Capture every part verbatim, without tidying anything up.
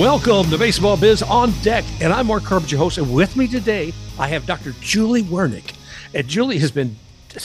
Welcome to Baseball Biz on Deck, and I'm Mark Carpenter, your host, and with me today, I have Doctor Julie Wernick, and Julie has been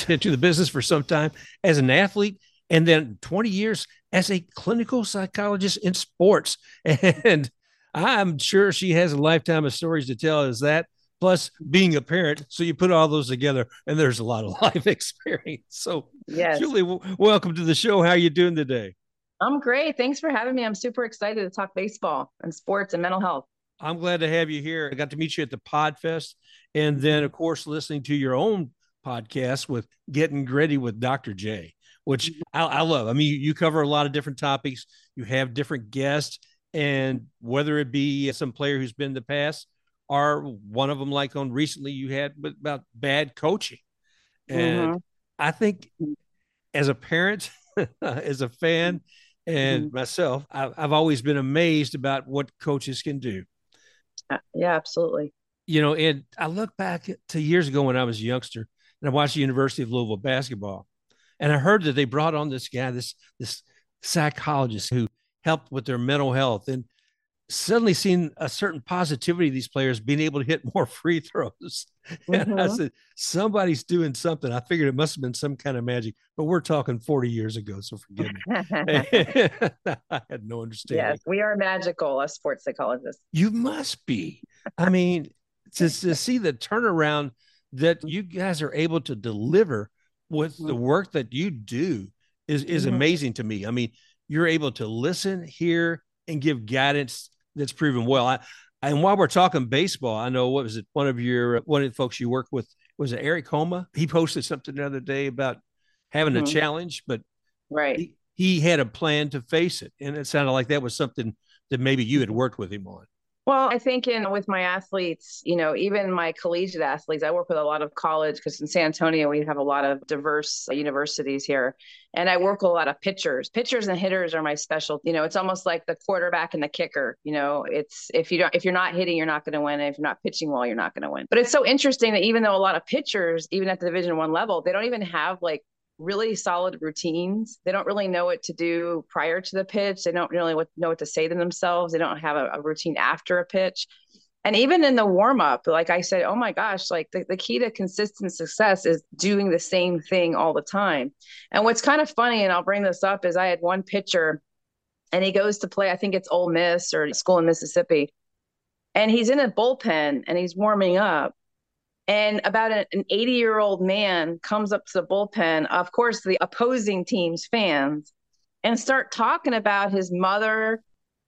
into the business for some time as an athlete, and then twenty years as a clinical psychologist in sports, and I'm sure she has a lifetime of stories to tell as that, plus being a parent, so you put all those together, and there's a lot of life experience, so yes. Julie, w- welcome to the show. How are you doing today? I'm great. Thanks for having me. I'm super excited to talk baseball and sports and mental health. I'm glad to have you here. I got to meet you at the PodFest and then, of course, listening to your own podcast with Getting Gritty with Doctor J, which I, I love. I mean, you cover a lot of different topics. You have different guests, and whether it be some player who's been in the past or one of them like on recently you had about bad coaching. And mm-hmm. I think as a parent, as a fan, and mm-hmm. myself, I've, I've always been amazed about what coaches can do. Uh, yeah, absolutely. You know, and I look back to years ago when I was a youngster and I watched the University of Louisville basketball. And I heard that they brought on this guy, this, this psychologist who helped with their mental health, and suddenly seen a certain positivity of these players being able to hit more free throws. Mm-hmm. And I said, somebody's doing something. I figured it must have been some kind of magic, but we're talking forty years ago, so forgive me. I had no understanding. Yes, we are magical as sports psychologists. You must be. I mean, to, to see the turnaround that you guys are able to deliver with the work that you do is, is mm-hmm. amazing to me. I mean, you're able to listen, hear, and give guidance that's proven well. I, and while we're talking baseball, I know, what was it? One of your, one of the folks you work with, was it Eric Homa? He posted something the other day about having mm-hmm. a challenge, but right. he, he had a plan to face it. And it sounded like that was something that maybe you had worked with him on. Well, I think in with my athletes, you know, even my collegiate athletes, I work with a lot of college because in San Antonio, we have a lot of diverse universities here. And I work with a lot of pitchers. Pitchers and hitters are my specialty. You know, it's almost like the quarterback and the kicker. You know, it's if you don't if you're not hitting, you're not going to win. And if you're not pitching well, you're not going to win. But it's so interesting that even though a lot of pitchers, even at the Division One level, they don't even have like really solid routines. They don't really know what to do prior to the pitch. They don't really know what to say to themselves. They don't have a, a routine after a pitch. And even in the warm-up, like I said, oh my gosh, like the, the key to consistent success is doing the same thing all the time. And what's kind of funny, and I'll bring this up, is I had one pitcher and he goes to play, I think it's Ole Miss or school in Mississippi. And he's in a bullpen and he's warming up. And about an eighty-year-old man comes up to the bullpen, of course, the opposing team's fans, and start talking about his mother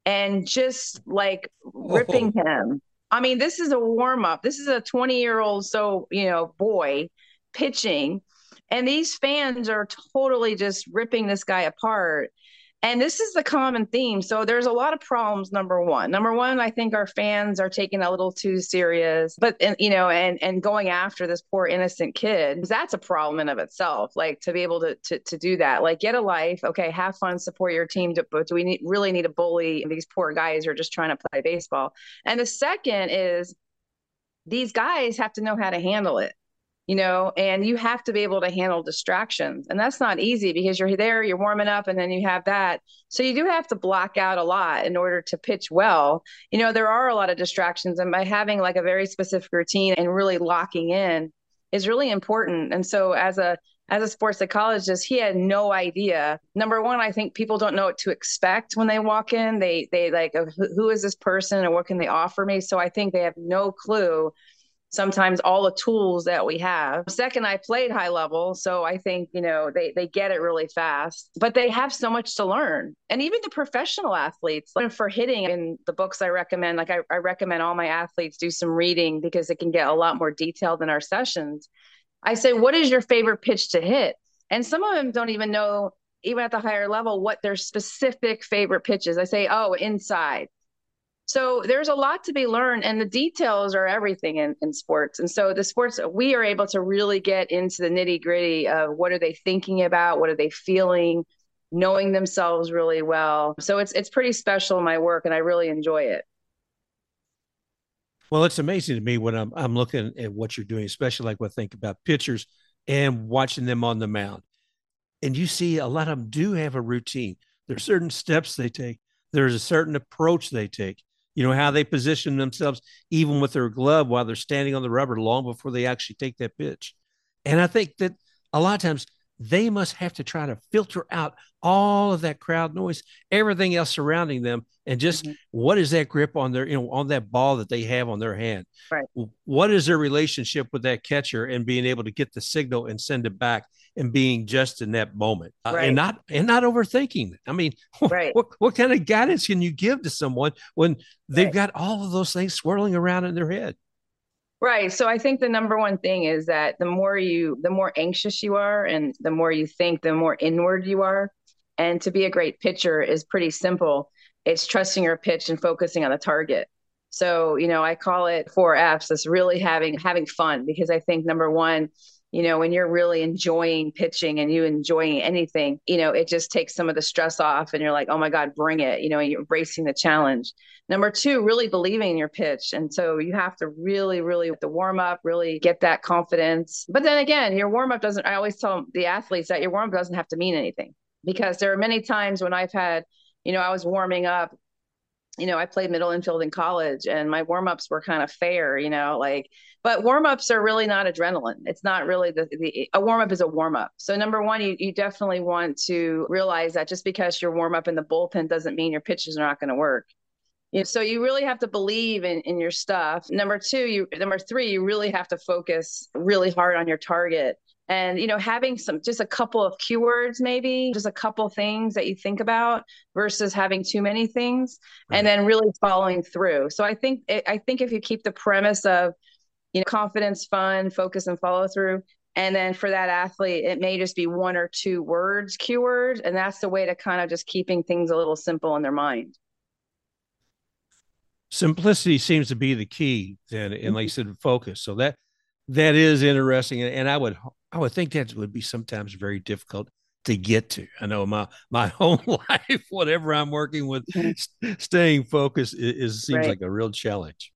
and just, like, ripping oh. him. I mean, this is a warm-up. This is a twenty-year-old, so, you know, boy pitching. And these fans are totally just ripping this guy apart. And this is the common theme. So there's a lot of problems. Number one, number one, I think our fans are taking a little too serious, but, and, you know, and, and going after this poor innocent kid, that's a problem in of itself. Like to be able to, to, to do that, like get a life. Okay. Have fun, support your team. But do we need, really need a bully? These poor guys are just trying to play baseball. And the second is these guys have to know how to handle it. You know, and you have to be able to handle distractions. And that's not easy because you're there, you're warming up, and then you have that. So you do have to block out a lot in order to pitch well. You know, there are a lot of distractions. And by having like a very specific routine and really locking in is really important. And so as a as a sports psychologist, he had no idea. Number one, I think people don't know what to expect when they walk in. They, they like, who is this person and what can they offer me? So I think they have no clue sometimes all the tools that we have. Second, I played high level. So I think, you know, they, they get it really fast, but they have so much to learn. And even the professional athletes, like for hitting in the books I recommend, like I, I recommend all my athletes do some reading because it can get a lot more detailed in our sessions. I say, what is your favorite pitch to hit? And some of them don't even know, even at the higher level, what their specific favorite pitch is. I say, oh, inside. So there's a lot to be learned, and the details are everything in, in sports. And so the sports, we are able to really get into the nitty gritty of what are they thinking about? What are they feeling? Knowing themselves really well. So it's, it's pretty special in my work, and I really enjoy it. Well, it's amazing to me when I'm, I'm looking at what you're doing, especially like when I think about pitchers and watching them on the mound. And you see a lot of them do have a routine. There's certain steps they take. There's a certain approach they take. you know, how they position themselves, even with their glove, while they're standing on the rubber long before they actually take that pitch. And I think that a lot of times they must have to try to filter out all of that crowd noise, everything else surrounding them, and just mm-hmm. what is that grip on their, you know, on that ball that they have on their hand? Right. What is their relationship with that catcher and being able to get the signal and send it back and being just in that moment uh, right. and not and not overthinking it. I mean, right. what what kind of guidance can you give to someone when they've right. got all of those things swirling around in their head? Right. So I think the number one thing is that the more you, the more anxious you are and the more you think, the more inward you are. And to be a great pitcher is pretty simple. It's trusting your pitch and focusing on the target. So, you know, I call it four F's. It's really having, having fun, because I think number one, you know, when you're really enjoying pitching and you enjoying anything, you know, it just takes some of the stress off and you're like, oh my God, bring it, you know, and you're embracing the challenge. Number two, really believing in your pitch. And so you have to really, really with the warm up, really get that confidence. But then again, your warm up doesn't, I always tell the athletes that your warm up doesn't have to mean anything, because there are many times when I've had, you know, I was warming up, you know, I played middle infield in college and my warmups were kind of fair, you know, like, but warmups are really not adrenaline. It's not really the, the a warmup is a warmup. So number one, you, you definitely want to realize that just because you're warm up in the bullpen doesn't mean your pitches are not going to work. You know, so you really have to believe in, in your stuff. Number two, you, number three, you really have to focus really hard on your target. And, you know, having some, just a couple of keywords, maybe just a couple things that you think about versus having too many things right. and then really following through. So I think, I think if you keep the premise of, you know, confidence, fun, focus, and follow through. And then for that athlete, it may just be one or two words, keywords. And that's the way to kind of just keeping things a little simple in their mind. Simplicity seems to be the key then, and like you said, focus. So that, that is interesting. And, and I would, I would think that would be sometimes very difficult to get to. I know my, my own life, whatever I'm working with, st- staying focused is, is seems right. like a real challenge.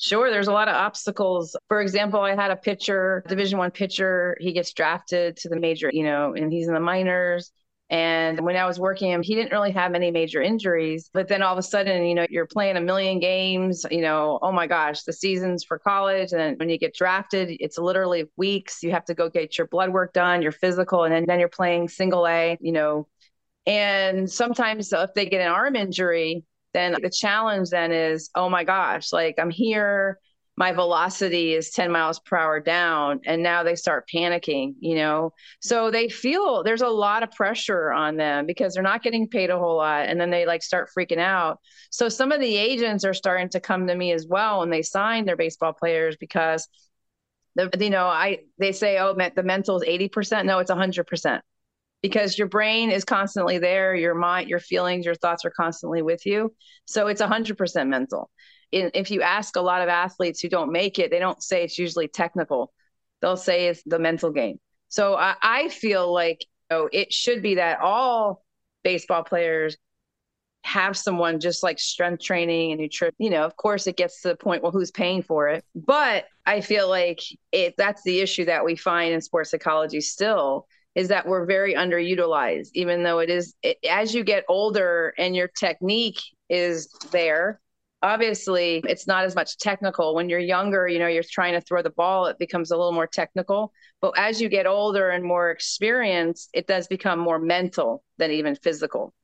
Sure. There's a lot of obstacles. For example, I had a pitcher, Division One pitcher. He gets drafted to the major, you know, and he's in the minors. And when I was working him, he didn't really have any major injuries. But then all of a sudden, you know, you're playing a million games, you know, oh my gosh, the season's for college. And then when you get drafted, it's literally weeks. You have to go get your blood work done, your physical, and then, then you're playing single A, you know. And sometimes if they get an arm injury, then the challenge then is, oh my gosh, like I'm here. My velocity is ten miles per hour down, and now they start panicking, you know? So they feel there's a lot of pressure on them because they're not getting paid a whole lot. And then they like start freaking out. So some of the agents are starting to come to me as well. And they sign their baseball players because the, you know, I, they say, oh, the mental is eighty percent. No, it's a hundred percent because your brain is constantly there. Your mind, your feelings, your thoughts are constantly with you. So it's a hundred percent mental. If you ask a lot of athletes who don't make it, they don't say it's usually technical. They'll say it's the mental game. So I, I feel like, you know, it should be that all baseball players have someone just like strength training and nutrition. You know, of course it gets to the point, well, who's paying for it? But I feel like it, that's the issue that we find in sports psychology still, is that we're very underutilized, even though it is, it, as you get older and your technique is there, obviously, it's not as much technical. When you're younger, you know, you're trying to throw the ball, it becomes a little more technical. But as you get older and more experienced, it does become more mental than even physical.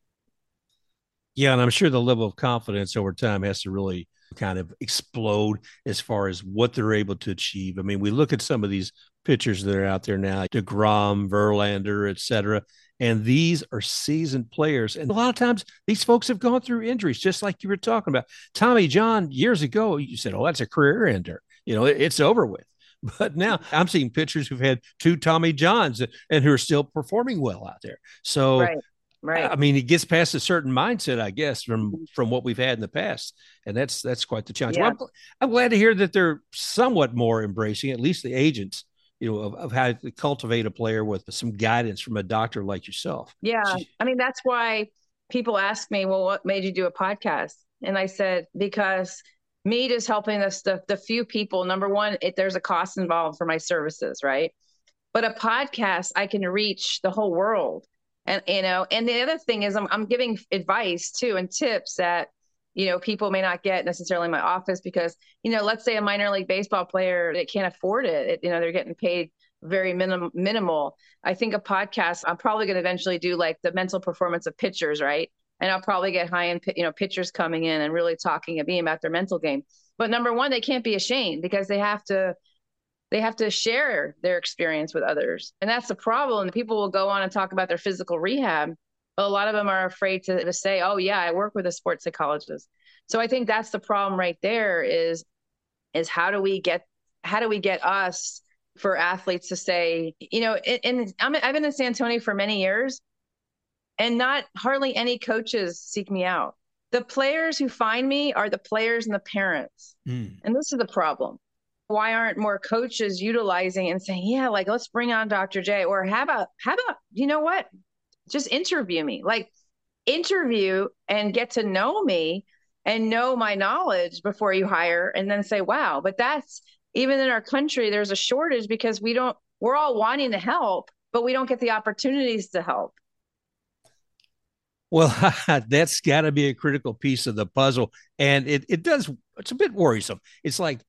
Yeah, and I'm sure the level of confidence over time has to really kind of explode as far as what they're able to achieve. I mean, we look at some of these pitchers that are out there now, DeGrom, Verlander, et cetera. And these are seasoned players. And a lot of times these folks have gone through injuries, just like you were talking about. Tommy John, years ago, you said, oh, that's a career ender. You know, it's over with. But now I'm seeing pitchers who've had two Tommy Johns and who are still performing well out there. So, right, right. I mean, it gets past a certain mindset, I guess, from, from what we've had in the past. And that's that's quite the challenge. Yeah. Well, I'm, I'm glad to hear that they're somewhat more embracing, at least the agents, you know, of, of how to cultivate a player with some guidance from a doctor like yourself. Yeah. Jeez. I mean, that's why people ask me, well, what made you do a podcast? And I said, because me just helping us the, the few people, number one, it, there's a cost involved for my services. Right. But a podcast, I can reach the whole world. And, you know, and the other thing is I'm, I'm giving advice too, and tips that you know, people may not get necessarily in my office because, you know, let's say a minor league baseball player that can't afford it, it, you know, they're getting paid very minim- minimal. I think a podcast, I'm probably going to eventually do like the mental performance of pitchers, right? And I'll probably get high-end, you know, pitchers coming in and really talking to me about their mental game. But number one, they can't be ashamed because they have to, they have to share their experience with others. And that's the problem. People will go on and talk about their physical rehab, but a lot of them are afraid to, to say, oh yeah, I work with a sports psychologist. So I think that's the problem right there is, is how do we get, how do we get us for athletes to say, you know, and I'm, I've been in San Antonio for many years, and not hardly any coaches seek me out. The players who find me are the players and the parents. Mm. And this is the problem. Why aren't more coaches utilizing and saying, yeah, like, let's bring on Doctor J, or how about, how about, you know what, just interview me, like interview and get to know me and know my knowledge before you hire, and then say, wow. But that's, even in our country, there's a shortage because we don't, we're all wanting to help, but we don't get the opportunities to help. Well, that's got to be a critical piece of the puzzle. And it, it does, it's a bit worrisome. It's like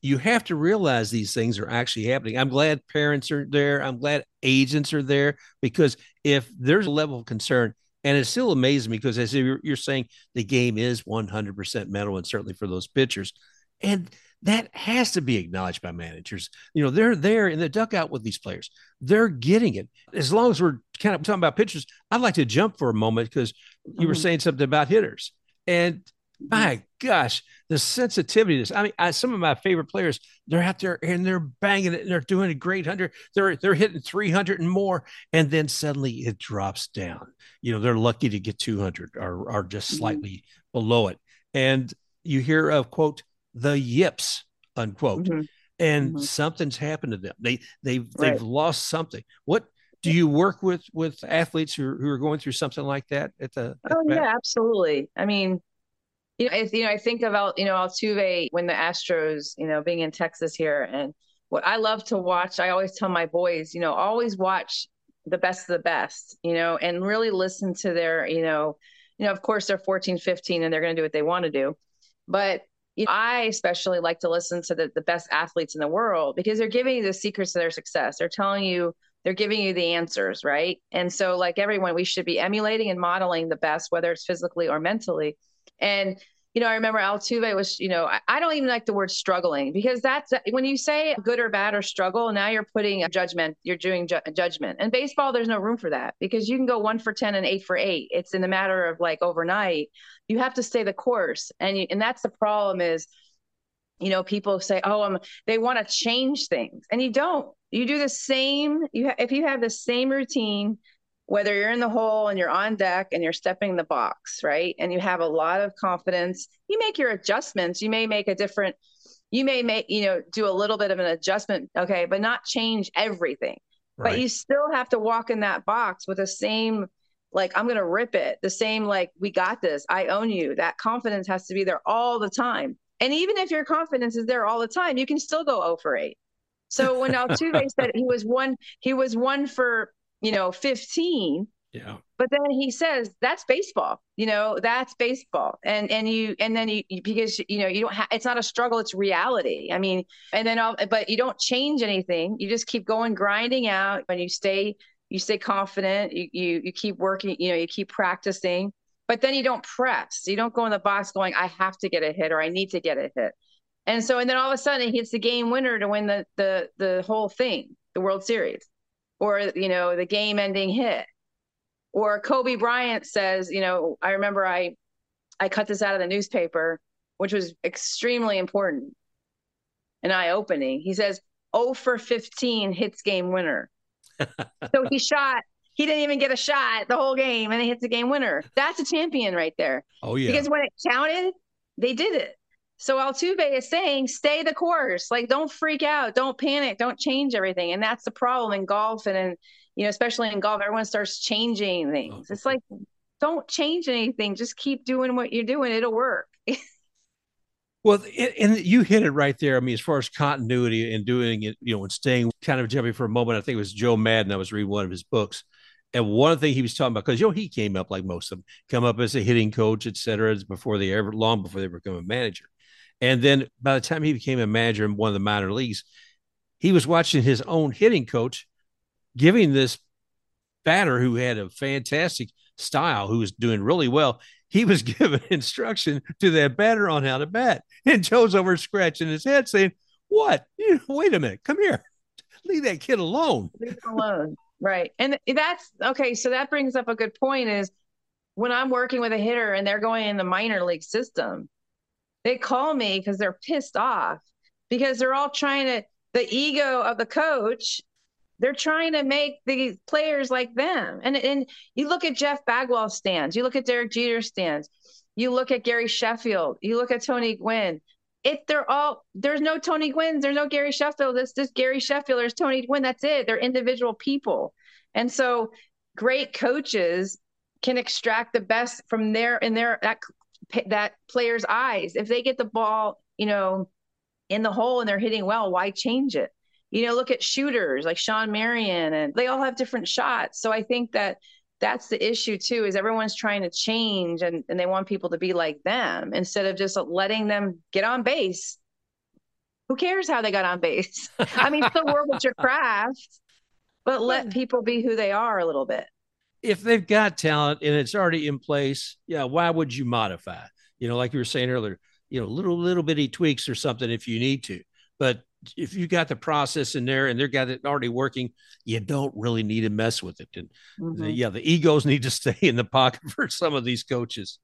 you have to realize these things are actually happening. I'm glad parents are there. I'm glad agents are there, because if there's a level of concern, and it still amazes me, because as you're, you're saying, the game is one hundred percent mental, and certainly for those pitchers. And that has to be acknowledged by managers. You know, they're there in the dugout with these players. They're getting it. As long as we're kind of talking about pitchers, I'd like to jump for a moment, because you were saying something about hitters. And my gosh, the sensitivity to this. I mean, I, some of my favorite players, they're out there and they're banging it and they're doing a great hundred. They're, they're hitting three hundred and more. And then suddenly it drops down. You know, they're lucky to get two hundred or, or just slightly mm-hmm. below it. And you hear of, quote, the yips, unquote, mm-hmm. and mm-hmm. something's happened to them. They, they've, right. they've lost something. What do you work with, with athletes who, who are going through something like that at the, at oh the yeah, absolutely. I mean, you know, if, you know, I think about, you know, Altuve when the Astros, you know, being in Texas here, and what I love to watch, I always tell my boys, you know, always watch the best of the best, you know, and really listen to their, you know, you know, of course they're fourteen, fifteen and they're going to do what they want to do. But you know, I especially like to listen to the, the best athletes in the world, because they're giving you the secrets to their success. They're telling you, they're giving you the answers, right? And so like everyone, we should be emulating and modeling the best, whether it's physically or mentally. And, you know, I remember Altuve was, you know, I, I don't even like the word struggling, because that's, when you say good or bad or struggle, now you're putting a judgment, you're doing ju- judgment. And baseball, there's no room for that, because you can go one for ten and eight for eight. It's in the matter of like overnight. You have to stay the course. And you, and that's the problem is, you know, people say, oh, um, they want to change things. And you don't, you do the same. You ha- if you have the same routine, whether you're in the hole and you're on deck and you're stepping the box, right? And you have a lot of confidence, you make your adjustments. You may make a different, you may make, you know, do a little bit of an adjustment. Okay. But not change everything, right. But you still have to walk in that box with the same, like, I'm going to rip it, the same, like, we got this, I own you. That confidence has to be there all the time. And even if your confidence is there all the time, you can still go oh for eight. So when Altuve said he was one, he was one for, you know, fifteen, yeah. But then he says, that's baseball, you know, that's baseball. And, and you, and then you, because, you know, you don't have, it's not a struggle, it's reality. I mean, and then, all, but you don't change anything. You just keep going, grinding out, and you stay, you stay confident. You, you, you keep working, you know, you keep practicing, but then you don't press. You don't go in the box going, I have to get a hit, or I need to get a hit. And so, and then all of a sudden he hits the game winner to win the, the, the whole thing, the World Series. Or, you know, the game ending hit, or Kobe Bryant says, you know, I remember I, I cut this out of the newspaper, which was extremely important and eye opening. He says, oh for fifteen hits game winner. So he shot, he didn't even get a shot the whole game, and he hits a game winner. That's a champion right there. Oh yeah. Because when it counted, they did it. So Altuve is saying, stay the course, like, don't freak out, don't panic, don't change everything. And that's the problem in golf. And in, you know, especially in golf, everyone starts changing things. It's like, don't change anything. Just keep doing what you're doing. It'll work. Well, it, and you hit it right there. I mean, as far as continuity and doing it, you know, and staying, kind of jumping for a moment, I think it was Joe Madden. I was reading one of his books, And one of the things he was talking about, because, you know, he came up like most of them, come up as a hitting coach, et cetera, before they ever, long before they become a manager. And then by the time he became a manager in one of the minor leagues, he was watching his own hitting coach giving this batter who had a fantastic style, who was doing really well. He was giving instruction to that batter on how to bat. And Joe's over scratching his head saying, what? You know, wait a minute. Come here. Leave that kid alone. Leave him alone. Right. And that's okay. So that brings up a good point is when I'm working with a hitter and they're going in the minor league system, they call me because they're pissed off because they're all trying to, the ego of the coach, they're trying to make the players like them. And, and you look at Jeff Bagwell's stands, you look at Derek Jeter's stands, you look at Gary Sheffield, you look at Tony Gwynn. If they're all, there's no Tony Gwynns, there's no Gary Sheffield, it's just Gary Sheffield, there's Tony Gwynn, that's it. They're individual people. And so great coaches can extract the best from their, in their, that, that player's eyes. If they get the ball, you know, in the hole and they're hitting well, why change it? You know, look at shooters like Sean Marion, and they all have different shots. So I think that that's the issue too, is everyone's trying to change and, and they want people to be like them instead of just letting them get on base. Who cares how they got on base? I mean, still work with your craft, but let people be who they are a little bit. If they've got talent and it's already in place, yeah, why would you modify? You know, like you were saying earlier, you know, little, little bitty tweaks or something if you need to, but if you got the process in there and they've got it already working, you don't really need to mess with it. And mm-hmm. the, yeah, the egos need to stay in the pocket for some of these coaches.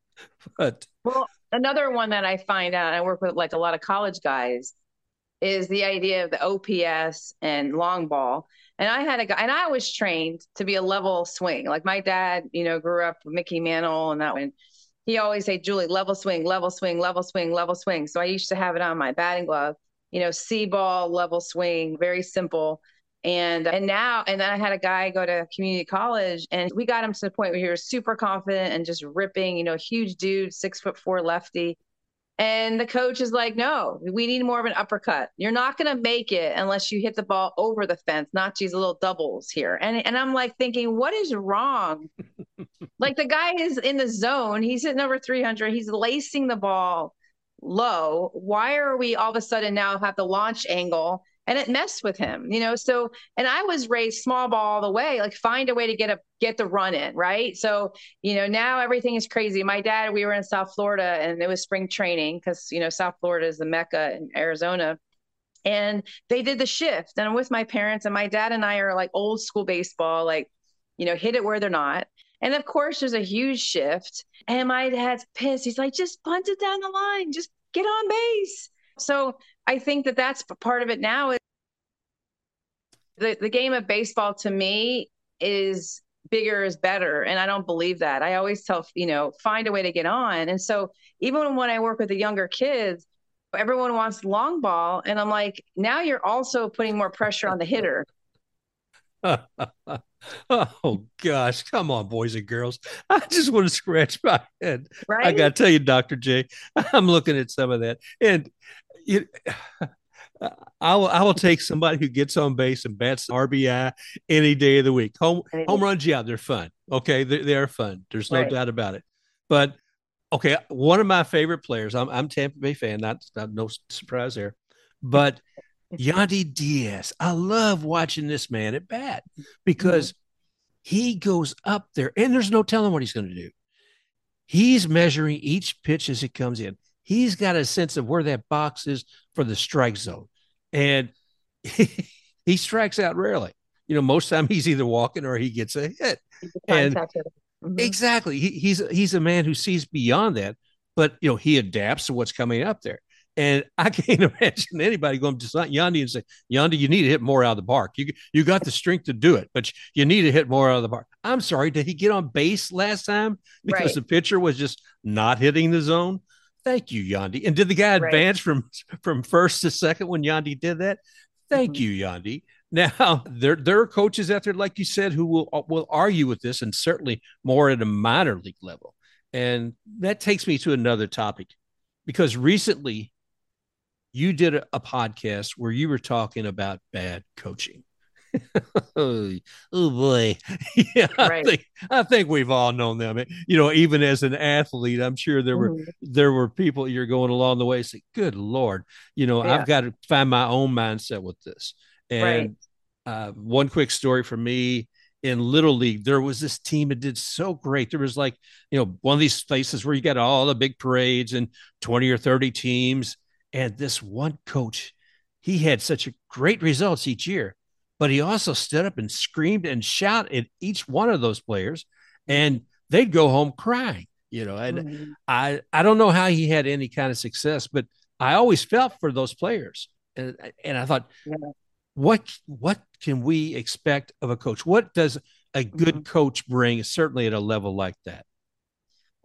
But well, another one that I find out, and I work with like a lot of college guys, is the idea of the O P S and long ball. And I had a guy, and I was trained to be a level swing. Like my dad, you know, grew up with Mickey Mantle and that one. He always said, Julie, level swing, level swing, level swing, level swing. So I used to have it on my batting glove. You know, C ball, level swing, very simple. And, and now, and then I had a guy go to community college and we got him to the point where he was super confident and just ripping, you know, huge dude, six foot four lefty. And the coach is like, no, we need more of an uppercut. You're not going to make it unless you hit the ball over the fence, not these little doubles here. And, and I'm like thinking, what is wrong? Like the guy is in the zone. He's hitting over three hundred. He's lacing the ball low. Why are we all of a sudden now have the launch angle? And it messed with him, you know? So, and I was raised small ball all the way, like find a way to get a, get the run in. Right. So, you know, now everything is crazy. My dad, we were in South Florida and it was spring training because, you know, South Florida is the Mecca in Arizona, and they did the shift. And I'm with my parents and my dad and I are like old school baseball, like, you know, hit it where they're not. And of course there's a huge shift and my dad's pissed. He's like, just punt it down the line, just get on base. So I think that that's part of it now. Is the, the game of baseball to me is bigger is better. And I don't believe that. I always tell, you know, find a way to get on. And so even when I work with the younger kids, everyone wants long ball. And I'm like, now you're also putting more pressure on the hitter. Oh gosh, come on, boys and girls. I just want to scratch my head. Right? I gotta tell you, Doctor J, I'm looking at some of that. And you, I will I will take somebody who gets on base and bats R B I any day of the week. Home home runs, yeah, they're fun. Okay, they're they're fun. There's no right. doubt about it. But okay, one of my favorite players, I'm I'm Tampa Bay fan, not, not no surprise there, but Yandy Diaz. I love watching this man at bat because mm-hmm. he goes up there and there's no telling what he's going to do. He's measuring each pitch as it comes in. He's got a sense of where that box is for the strike zone. And he, he strikes out rarely. You know, most time he's either walking or he gets a hit. And mm-hmm. exactly. He, he's, he's a man who sees beyond that, but you know, he adapts to what's coming up there. And I can't imagine anybody going to Yandy and say, Yandy, you need to hit more out of the park. You you got the strength to do it, but you need to hit more out of the park. I'm sorry, did he get on base last time? Because right. the pitcher was just not hitting the zone. Thank you, Yandy. And did the guy right. advance from, from first to second when Yandy did that? Thank mm-hmm. you, Yandy. Now, there, there are coaches out there, like you said, who will, will argue with this, and certainly more at a minor league level. And that takes me to another topic, because recently, you did a podcast where you were talking about bad coaching. oh, oh boy. Yeah, right. I think, I think we've all known them. You know, even as an athlete, I'm sure there mm-hmm. were there were people you're going along the way say, good Lord, you know, yeah. I've got to find my own mindset with this. And right. uh, one quick story for me. In Little League, there was this team that did so great. There was like, you know, one of these places where you got all the big parades and twenty or thirty teams. And this one coach, he had such a great results each year, but he also stood up and screamed and shouted at each one of those players, and they'd go home crying, you know. And mm-hmm. I, I don't know how he had any kind of success, but I always felt for those players. And, and I thought, yeah. What what can we expect of a coach? What does a good mm-hmm. coach bring, certainly at a level like that?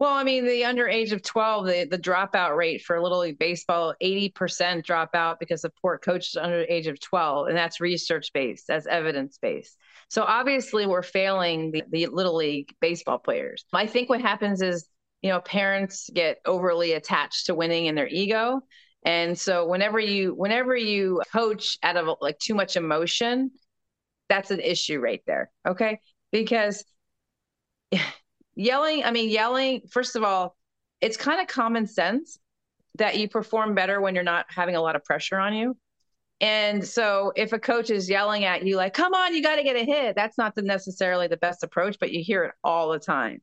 Well, I mean, the under age of twelve, the, the dropout rate for Little League Baseball, eighty percent dropout because of poor coaches under the age of twelve, and that's research-based, that's evidence-based. So obviously we're failing the, the Little League Baseball players. I think what happens is, you know, parents get overly attached to winning in their ego. And so whenever you whenever you coach out of like too much emotion, that's an issue right there, okay? Because yelling, I mean, yelling, first of all, it's kind of common sense that you perform better when you're not having a lot of pressure on you. And so if a coach is yelling at you like, come on, you got to get a hit, that's not the necessarily the best approach, but you hear it all the time.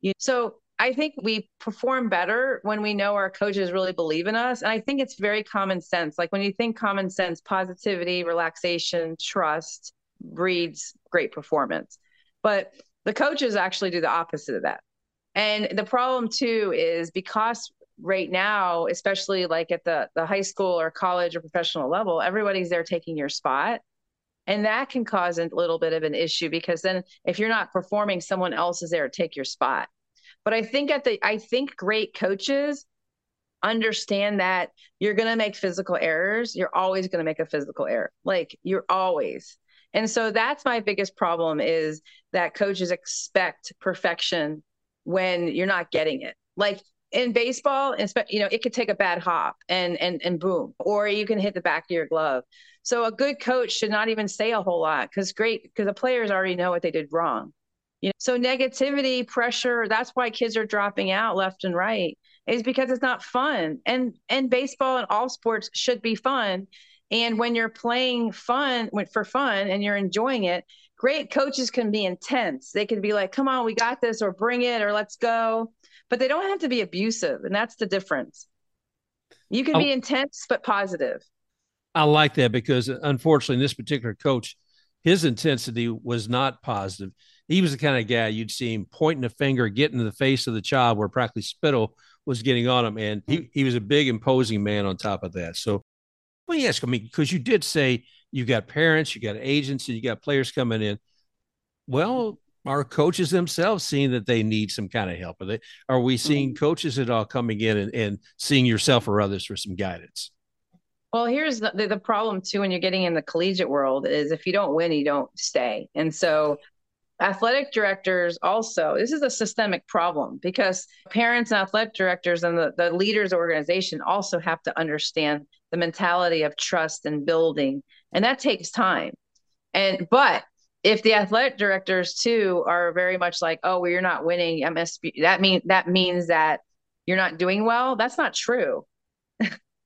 You, so I think we perform better when we know our coaches really believe in us. And I think it's very common sense. Like when you think common sense, positivity, relaxation, trust breeds great performance. But the coaches actually do the opposite of that. And the problem too is because right now, especially like at the, the high school or college or professional level, everybody's there taking your spot. And that can cause a little bit of an issue because then if you're not performing, someone else is there to take your spot. But I think at the, I think great coaches understand that you're going to make physical errors. You're always going to make a physical error. Like you're always. And so that's my biggest problem is that coaches expect perfection when you're not getting it. Like in baseball, you know, it could take a bad hop and, and, and boom, or you can hit the back of your glove. So a good coach should not even say a whole lot because great, because the players already know what they did wrong. You know, so negativity, pressure, that's why kids are dropping out left and right is because it's not fun. And and baseball and all sports should be fun. And when you're playing fun for fun and you're enjoying it, great coaches can be intense. They can be like, come on, we got this, or bring it, or let's go. But they don't have to be abusive. And that's the difference. You can I, be intense, but positive. I like that because unfortunately, this particular coach, his intensity was not positive. He was the kind of guy you'd see him pointing a finger, getting in the face of the child where practically spittle was getting on him. And he, he was a big imposing man on top of that. So let me ask, I mean, because you did say you got parents, you got agents, and you got players coming in. Well, are coaches themselves seeing that they need some kind of help? Are, they, are we seeing coaches at all coming in and, and seeing yourself or others for some guidance? Well, here's the, the problem too, when you're getting in the collegiate world is if you don't win, you don't stay. And so athletic directors also, this is a systemic problem because parents and athletic directors and the, the leaders of the organization also have to understand the mentality of trust and building. And that takes time. And, but if the athletic directors too are very much like, oh, well, you're not winning M S B, that mean, that means that you're not doing well. That's not true.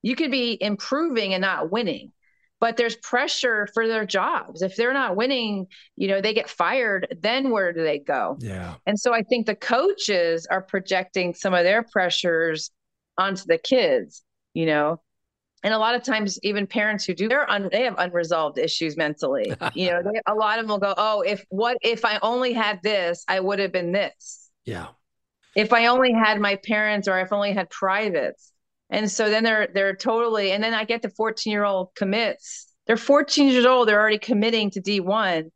You could be improving and not winning. But there's pressure for their jobs. If they're not winning, you know, they get fired, then where do they go? Yeah. And so I think the coaches are projecting some of their pressures onto the kids, you know, and a lot of times even parents who do, they're un, they have unresolved issues mentally. You know, they, a lot of them will go, oh, if what if I only had this, I would have been this. Yeah. If I only had my parents or if I only had privates. And so then they're, they're totally, and then I get the fourteen year old commits, they're fourteen years old. They're already committing to D one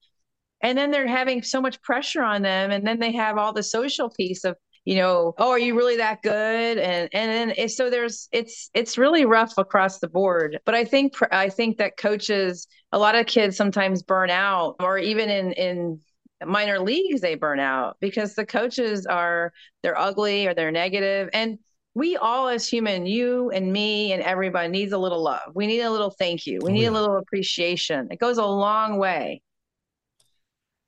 and then they're having so much pressure on them. And then they have all the social piece of, you know, oh, are you really that good? And, and then, so there's, it's, it's really rough across the board, but I think, I think that coaches, a lot of kids sometimes burn out or even in, in minor leagues, they burn out because the coaches are, they're ugly or they're negative. And we all as human, you and me and everybody needs a little love. We need a little thank you. We need a little appreciation. It goes a long way.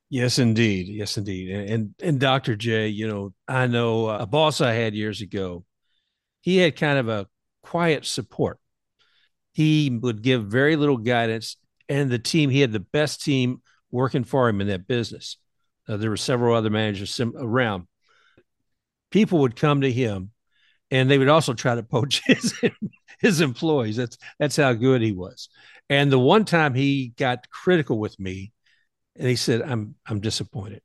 Yes, indeed. Yes, indeed. And, and and Doctor J, you know, I know a boss I had years ago, he had kind of a quiet support. He would give very little guidance, and the team, he had the best team working for him in that business. Uh, there were several other managers sim- around. People would come to him, and they would also try to poach his, his employees. That's, that's how good he was. And the one time he got critical with me, and he said, I'm I'm disappointed.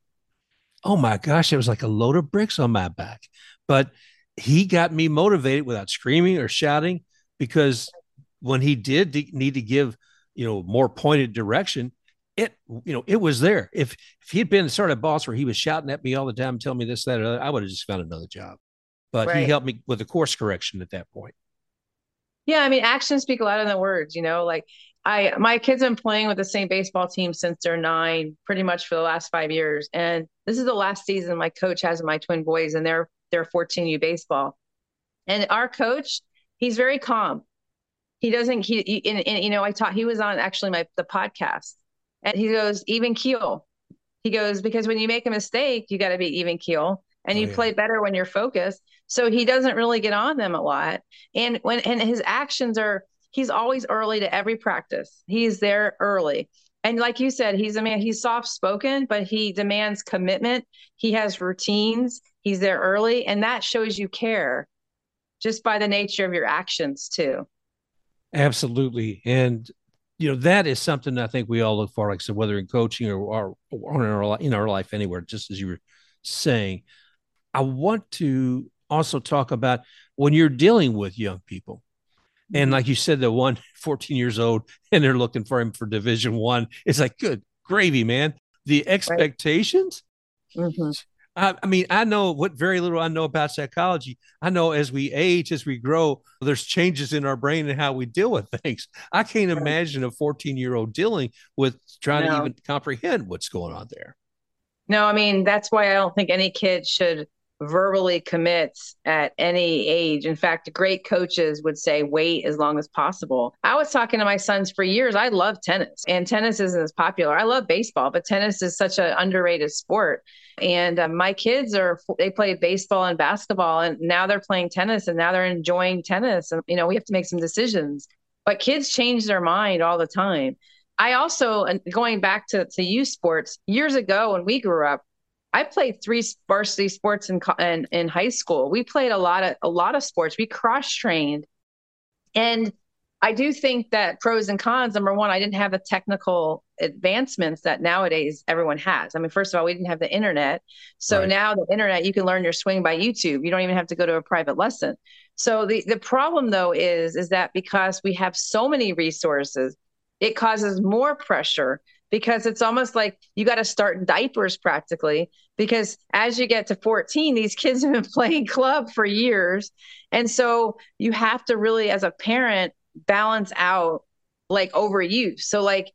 Oh, my gosh, it was like a load of bricks on my back. But he got me motivated without screaming or shouting, because when he did need to give, you know, more pointed direction, it, you know, it was there. If if he'd been the sort of boss where he was shouting at me all the time, telling me this, that, or that, I would have just found another job. But right. He helped me with a course correction at that point. Yeah, I mean, actions speak louder than words, you know, like I, my kids have been playing with the same baseball team since they're nine, pretty much for the last five years. And this is the last season my coach has my twin boys, and they're, they're fourteen U baseball. And our coach, he's very calm. He doesn't, he, he and, and, you know, I taught, he was on actually my, the podcast, and he goes, even keel. He goes, because when you make a mistake, you got to be even keel, and oh, you yeah. play better when you're focused. So he doesn't really get on them a lot. And when, and his actions are, he's always early to every practice. He's there early. And like you said, he's a man, he's soft-spoken, but he demands commitment. He has routines. He's there early. And that shows you care just by the nature of your actions too. Absolutely. And, you know, that is something I think we all look for, like so whether in coaching or, or in our life anywhere, just as you were saying. I want to also talk about when you're dealing with young people. And like you said, the one fourteen years old, and they're looking for him for Division One. It's like, good gravy, man. The expectations. Right. Mm-hmm. I, I mean, I know what very little I know about psychology. I know as we age, as we grow, there's changes in our brain and how we deal with things. I can't right. imagine a fourteen year old dealing with trying no. to even comprehend what's going on there. No, I mean, that's why I don't think any kid should verbally commits at any age. In fact, great coaches would say, wait as long as possible. I was talking to my sons for years. I love tennis, and tennis isn't as popular. I love baseball, but tennis is such an underrated sport. And uh, my kids are, they play baseball and basketball, and now they're playing tennis, and now they're enjoying tennis. And, you know, we have to make some decisions, but kids change their mind all the time. I also, going back to, to youth sports, years ago when we grew up, I played three varsity sports in, in in high school. We played a lot of a lot of sports. We cross-trained. And I do think that pros and cons, number one, I didn't have the technical advancements that nowadays everyone has. I mean, first of all, we didn't have the internet. So right. now the internet, you can learn your swing by YouTube. You don't even have to go to a private lesson. So the, the problem, though, is, is that because we have so many resources, it causes more pressure, because it's almost like you got to start in diapers practically, because as you get to fourteen, these kids have been playing club for years. And so you have to really, as a parent, balance out like overuse. So like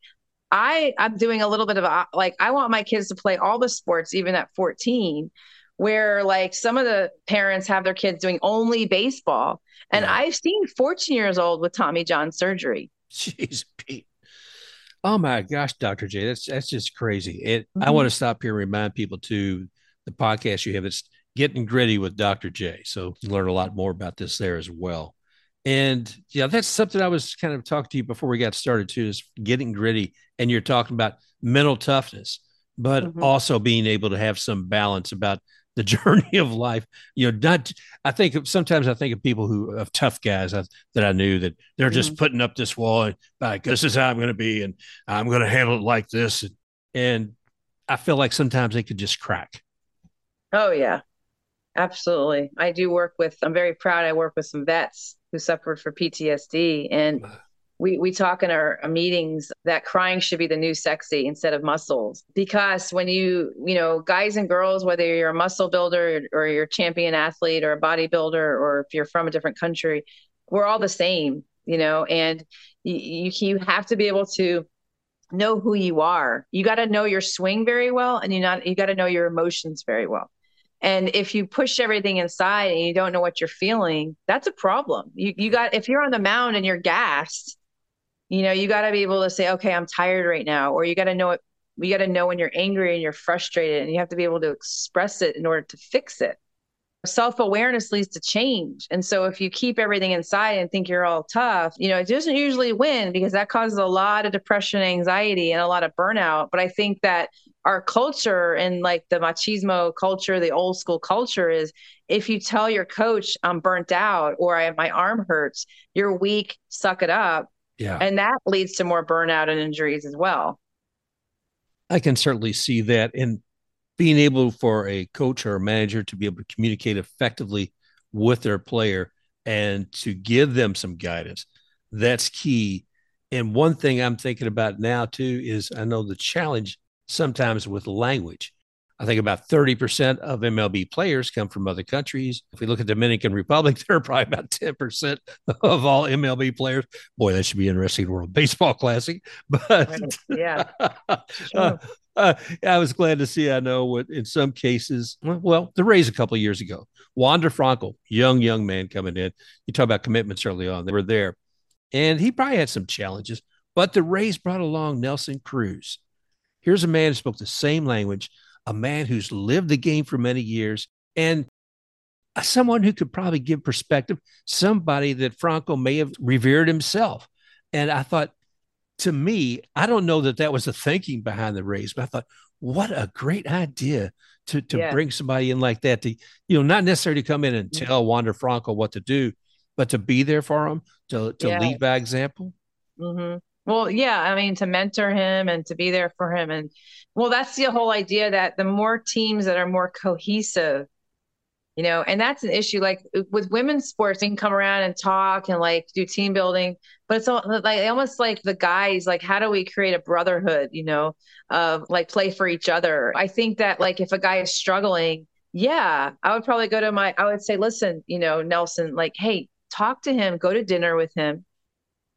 I, I'm doing a little bit of like, I want my kids to play all the sports, even at fourteen, where like some of the parents have their kids doing only baseball. And yeah. I've seen fourteen years old with Tommy John surgery. Jeez, Pete. Oh my gosh, Doctor J, that's that's just crazy. It, mm-hmm. I want to stop here and remind people to the podcast you have. It's Getting Gritty with Doctor J. So you learn a lot more about this there as well. And yeah, that's something I was kind of talking to you before we got started too, is getting gritty. And you're talking about mental toughness, but mm-hmm. also being able to have some balance about the journey of life. You know, not, I think sometimes I think of people who of tough guys I, that I knew that they're just mm-hmm. putting up this wall and like, this is how I'm going to be. And I'm going to handle it like this. And, and I feel like sometimes they could just crack. Oh yeah, absolutely. I do work with, I'm very proud. I work with some vets who suffered from P T S D, and we, we talk in our meetings that crying should be the new sexy instead of muscles, because when you, you know, guys and girls, whether you're a muscle builder or you're a champion athlete or a bodybuilder, or if you're from a different country, we're all the same, you know, and you, you have to be able to know who you are. You got to know your swing very well. And you not, you got to know your emotions very well. And if you push everything inside and you don't know what you're feeling, that's a problem. You, you got, if you're on the mound and you're gassed, you know, you got to be able to say, okay, I'm tired right now, or you got to know it, You got to know when you're angry and you're frustrated, and you have to be able to express it in order to fix it. Self-awareness leads to change. And so if you keep everything inside and think you're all tough, you know, it doesn't usually win, because that causes a lot of depression, anxiety, and a lot of burnout. But I think that our culture, and like the machismo culture, the old school culture, is if you tell your coach I'm burnt out, or I have my arm hurts, you're weak, suck it up. Yeah. And that leads to more burnout and injuries as well. I can certainly see that. And being able for a coach or a manager to be able to communicate effectively with their player and to give them some guidance, that's key. And one thing I'm thinking about now, too, is I know the challenge sometimes with language. I think about thirty percent of M L B players come from other countries. If we look at the Dominican Republic, they're probably about ten percent of all M L B players. Boy, that should be interesting, World Baseball Classic. But right. Yeah, sure. Uh, I was glad to see, I know, what in some cases, well, the Rays a couple of years ago, Wander Franco, young, young man coming in. You talk about commitments early on. They were there. And he probably had some challenges, but the Rays brought along Nelson Cruz. Here's a man who spoke the same language, a man who's lived the game for many years, and someone who could probably give perspective, somebody that Franco may have revered himself. And I thought, to me, I don't know that that was the thinking behind the Rays, but I thought, what a great idea to, to yeah. bring somebody in like that to, you know, not necessarily to come in and tell Wander Franco what to do, but to be there for him, to, to yeah. lead by example. Mm-hmm. Well, yeah, I mean, to mentor him and to be there for him. And well, that's the whole idea, that the more teams that are more cohesive, you know, and that's an issue. Like with women's sports, they can come around and talk and like do team building, but it's all, like almost like the guys, like, how do we create a brotherhood, you know, of like play for each other? I think that like if a guy is struggling, yeah, I would probably go to my, I would say, listen, you know, Nelson, like, hey, talk to him, go to dinner with him,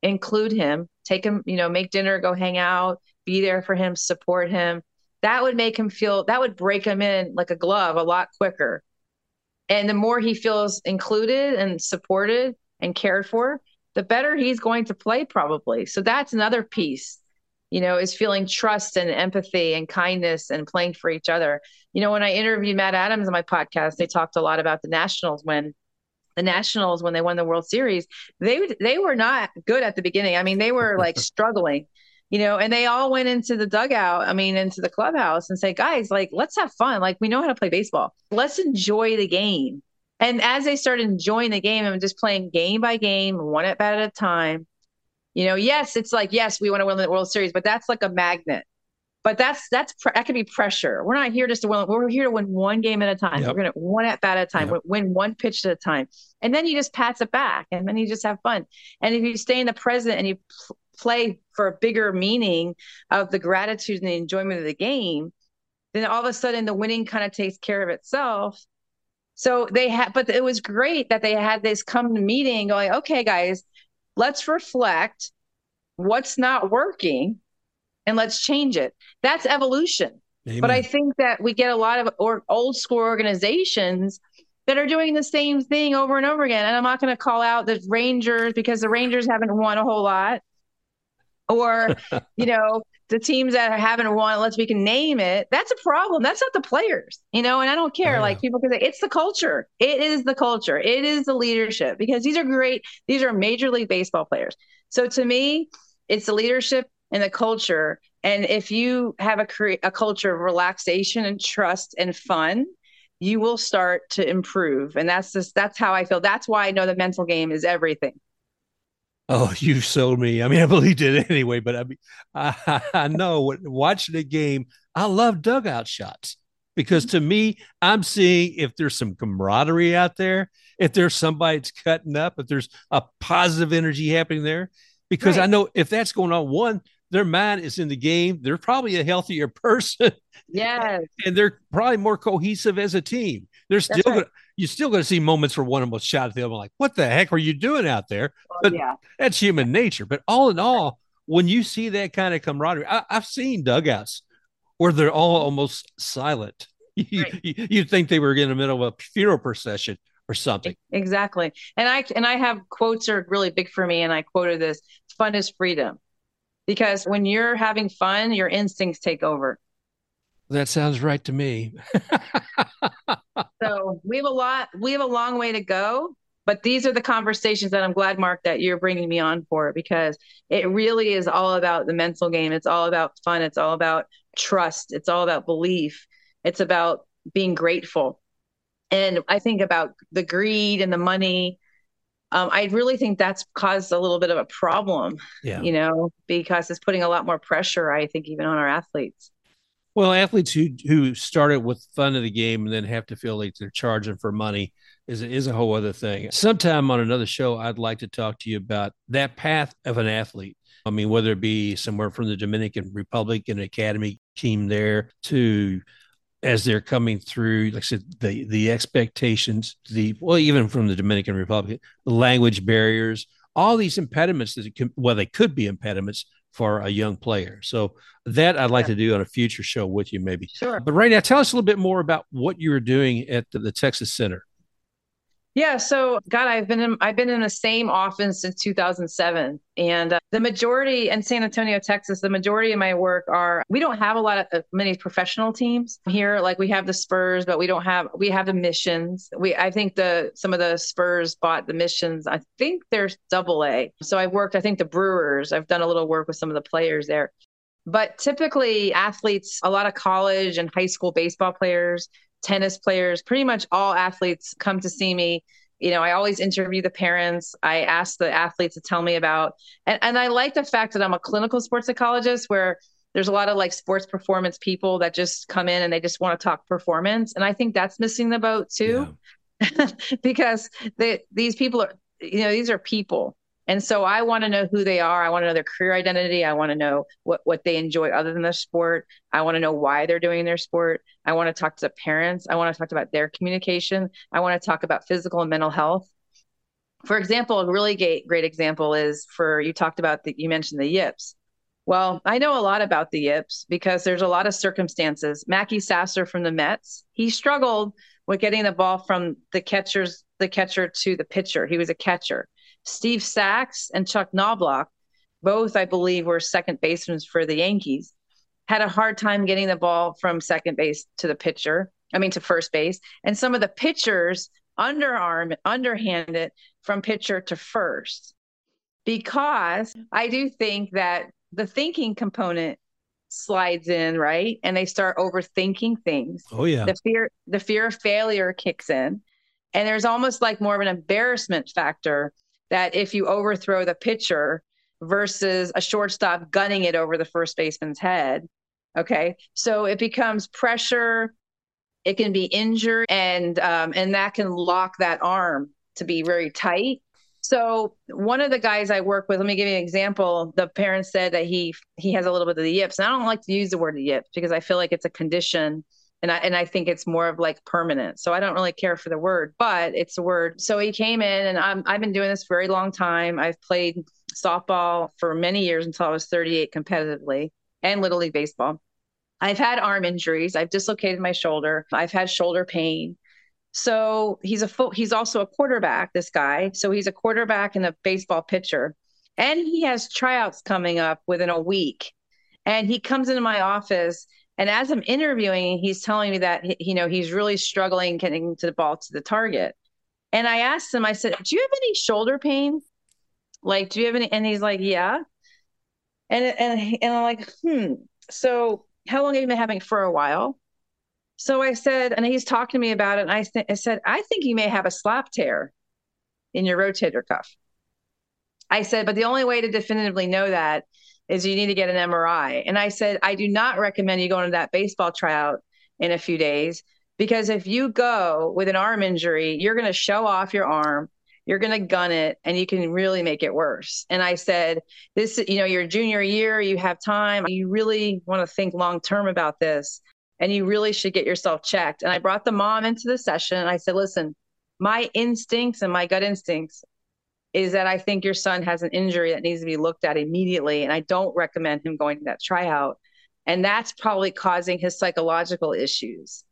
include him, take him, you know, make dinner, go hang out, be there for him, support him. That would make him feel, that would break him in like a glove a lot quicker. And the more he feels included and supported and cared for, the better he's going to play probably. So that's another piece, you know, is feeling trust and empathy and kindness and playing for each other. You know, when I interviewed Matt Adams on my podcast, they talked a lot about the Nationals when the Nationals, when they won the World Series, they they were not good at the beginning. I mean, they were like struggling, you know, and they all went into the dugout, I mean, into the clubhouse and say, guys, like, let's have fun. Like, we know how to play baseball. Let's enjoy the game. And as they started enjoying the game and just playing game by game, one at bat at a time, you know, yes, it's like, yes, we want to win the World Series, but that's like a magnet. But that's, that's, that could be pressure. We're not here just to win. We're here to win one game at a time. Yep. We're going to one at bat at a time, yep. win one pitch at a time. And then you just pass it back and then you just have fun. And if you stay in the present and you pl- play for a bigger meaning of the gratitude and the enjoyment of the game, then all of a sudden the winning kind of takes care of itself. So they had, but it was great that they had this come to meeting going, okay, guys, let's reflect what's not working and let's change it. That's evolution. Amen. But I think that we get a lot of or old school organizations that are doing the same thing over and over again. And I'm not going to call out the Rangers because the Rangers haven't won a whole lot, or, you know, the teams that haven't won, unless we can name it. That's a problem. That's not the players, you know, and I don't care. Oh, yeah. Like people can say it's the culture. It is the culture. It is the leadership, because these are great. These are Major League Baseball players. So to me, it's the leadership and the culture. And if you have a cre- a culture of relaxation and trust and fun, you will start to improve. And that's just, that's how I feel. That's why I know the mental game is everything. Oh, you sold me. I mean, I believed it anyway, but I mean, I, I know watching the game, I love dugout shots, because to me, I'm seeing if there's some camaraderie out there, if there's somebody that's cutting up, if there's a positive energy happening there, because right. I know if that's going on, one, their mind is in the game. They're probably a healthier person. Yes. And they're probably more cohesive as a team. They're still right. going you're still going to see moments where one of them will shout at the other, like, what the heck are you doing out there? Well, but yeah. That's human nature. But all in all, when you see that kind of camaraderie, I, I've seen dugouts where they're all almost silent. You, right. you, you'd think they were in the middle of a funeral procession or something. Exactly. And I, and I have quotes that are really big for me. And I quoted this: fun is freedom. because when you're having fun, your instincts take over. That sounds right to me. So we have a lot, we have a long way to go, but these are the conversations that I'm glad, Mark, that you're bringing me on for, because it really is all about the mental game. It's all about fun. It's all about trust. It's all about belief. It's about being grateful. And I think about the greed and the money. Um, I really think that's caused a little bit of a problem, yeah. you know, because it's putting a lot more pressure, I think, even on our athletes. Well, athletes who who started with fun of the game and then have to feel like they're charging for money is, is a whole other thing. Sometime on another show, I'd like to talk to you about that path of an athlete. I mean, whether it be somewhere from the Dominican Republic, an academy team there, to as they're coming through, like I said, the, the expectations, the well, even from the Dominican Republic, the language barriers, all these impediments that it can, well, they could be impediments for a young player. So that I'd like yeah. to do on a future show with you, maybe. Sure. But right now, tell us a little bit more about what you were doing at the, the Texas Center. Yeah. So, God, I've been in, I've been in the same office since two thousand seven, and uh, the majority in San Antonio, Texas, the majority of my work are, we don't have a lot of uh, many professional teams here. Like we have the Spurs, but we don't have, we have the Missions. We, I think the, some of the Spurs bought the Missions. I think they're double A. So I worked, I think the Brewers, I've done a little work with some of the players there, but typically athletes, a lot of college and high school baseball players, tennis players, pretty much all athletes come to see me. You know, I always interview the parents. I ask the athletes to tell me about, and, and I like the fact that I'm a clinical sports psychologist, where there's a lot of like sports performance people that just come in and they just want to talk performance. And I think that's missing the boat too, yeah. because they, these people are, you know, these are people. And so I want to know who they are. I want to know their career identity. I want to know what, what they enjoy other than their sport. I want to know why they're doing their sport. I want to talk to the parents. I want to talk about their communication. I want to talk about physical and mental health. For example, a really great, great example is for, you talked about the, you mentioned the yips. Well, I know a lot about the yips because there's a lot of circumstances. Mackie Sasser from the Mets, he struggled with getting the ball from the catchers, the catcher to the pitcher. He was a catcher. Steve Sax and Chuck Knoblauch, both, I believe, were second basemen for the Yankees, had a hard time getting the ball from second base to the pitcher, I mean, to first base. And some of the pitchers underarm, underhand it from pitcher to first, because I do think that the thinking component slides in, right? And they start overthinking things. Oh, yeah. The fear, the fear of failure kicks in. And there's almost like more of an embarrassment factor that if you overthrow the pitcher versus a shortstop gunning it over the first baseman's head, okay? So it becomes pressure, it can be injured, and um, and that can lock that arm to be very tight. So one of the guys I work with, let me give you an example. The parents said that he he has a little bit of the yips. And I don't like to use the word yips because I feel like it's a condition. And I, and I think it's more of like permanent. So I don't really care for the word, but it's a word. So he came in, and I'm, I've been doing this for a very long time. I've played softball for many years until I was thirty-eight competitively, and Little League Baseball. I've had arm injuries. I've dislocated my shoulder. I've had shoulder pain. So he's a fo- he's also a quarterback, this guy. So he's a quarterback and a baseball pitcher. And he has tryouts coming up within a week. And he comes into my office, and as I'm interviewing, he's telling me that, you know, he's really struggling getting to the ball to the target. And I asked him, I said, do you have any shoulder pain? Like, do you have any? And he's like, yeah. And, and, and I'm like, hmm. So how long have you been having it? For a while? So I said, and he's talking to me about it. And I, th- I said, I think you may have a slap tear in your rotator cuff. I said, but the only way to definitively know that is you need to get an M R I. And I said, I do not recommend you going to that baseball tryout in a few days, because if you go with an arm injury, you're going to show off your arm, you're going to gun it, and you can really make it worse. And I said, this, you know, your junior year, you have time. You really want to think long-term about this, and you really should get yourself checked. And I brought the mom into the session, and I said, listen, my instincts and my gut instincts is that I think your son has an injury that needs to be looked at immediately, and I don't recommend him going to that tryout. And that's probably causing his psychological issues.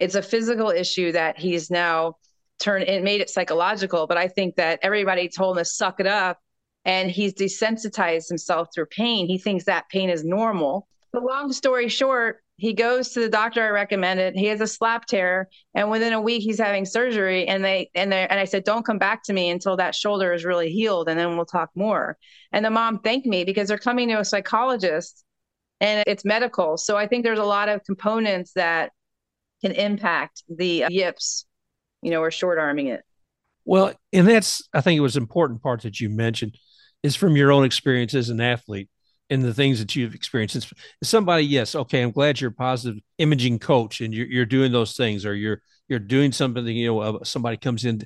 It's a physical issue that he's now turned, it made it psychological, but I think that everybody told him to suck it up and he's desensitized himself through pain. He thinks that pain is normal. But long story short, he goes to the doctor I recommended. He has a slap tear, and within a week he's having surgery. And they and they and I said, "Don't come back to me until that shoulder is really healed, and then we'll talk more." And the mom thanked me because they're coming to a psychologist, and it's medical. So I think there's a lot of components that can impact the yips, you know, or short arming it. Well, and that's, I think it was an important part that you mentioned, is from your own experience as an athlete. And the things that you've experienced, it's somebody, yes, okay, I'm glad you're a positive imaging coach and you're, you're doing those things, or you're you're doing something, you know, somebody comes in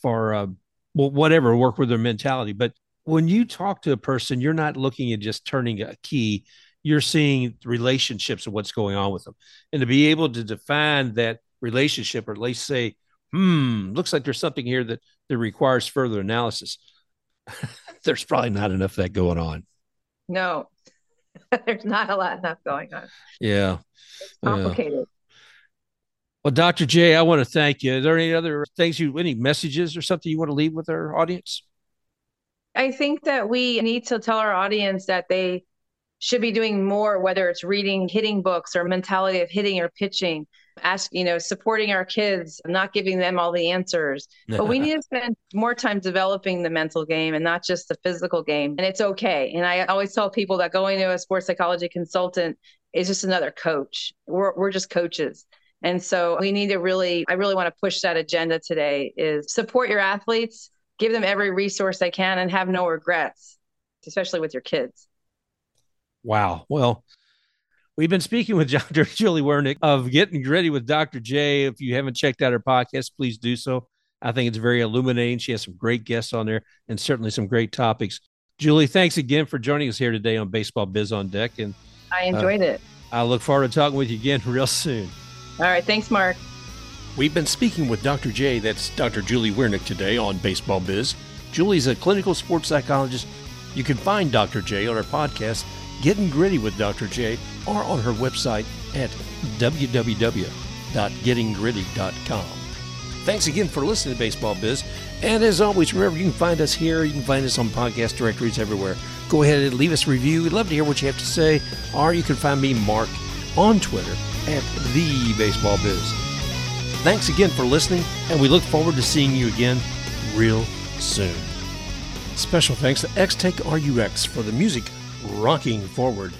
for uh, whatever, work with their mentality. But when you talk to a person, you're not looking at just turning a key, you're seeing relationships of what's going on with them. And to be able to define that relationship, or at least say, hmm, looks like there's something here that, that requires further analysis. There's probably not enough of that going on. No, there's not a lot enough going on. Yeah. It's complicated. Yeah. Well, Doctor J, I want to thank you. Are there any other things you, any messages or something you want to leave with our audience? I think that we need to tell our audience that they should be doing more, whether it's reading hitting books or mentality of hitting or pitching, ask, you know, supporting our kids, not giving them all the answers. But we need to spend more time developing the mental game and not just the physical game. And it's okay. And I always tell people that going to a sports psychology consultant is just another coach. We're we're just coaches. And so we need to really, I really want to push that agenda today, is support your athletes, give them every resource they can, and have no regrets, especially with your kids. Wow. Well, we've been speaking with Doctor Julie Wernick of Getting Gritty with Doctor J. If you haven't checked out her podcast, please do so. I think it's very illuminating. She has some great guests on there and certainly some great topics. Julie, thanks again for joining us here today on Baseball Biz on Deck. And I enjoyed uh, it. I look forward to talking with you again real soon. All right. Thanks, Mark. We've been speaking with Doctor J. That's Doctor Julie Wernick today on Baseball Biz. Julie's a clinical sports psychologist. You can find Doctor J on her podcast, Getting Gritty with Doctor J, or on her website at w w w dot getting gritty dot com. Thanks again for listening to Baseball Biz. And as always, remember, you can find us here. You can find us on podcast directories everywhere. Go ahead and leave us a review. We'd love to hear what you have to say. Or you can find me, Mark, on Twitter at TheBaseballBiz. Thanks again for listening, and we look forward to seeing you again real soon. Special thanks to X Take R U X for the music Rocking Forward.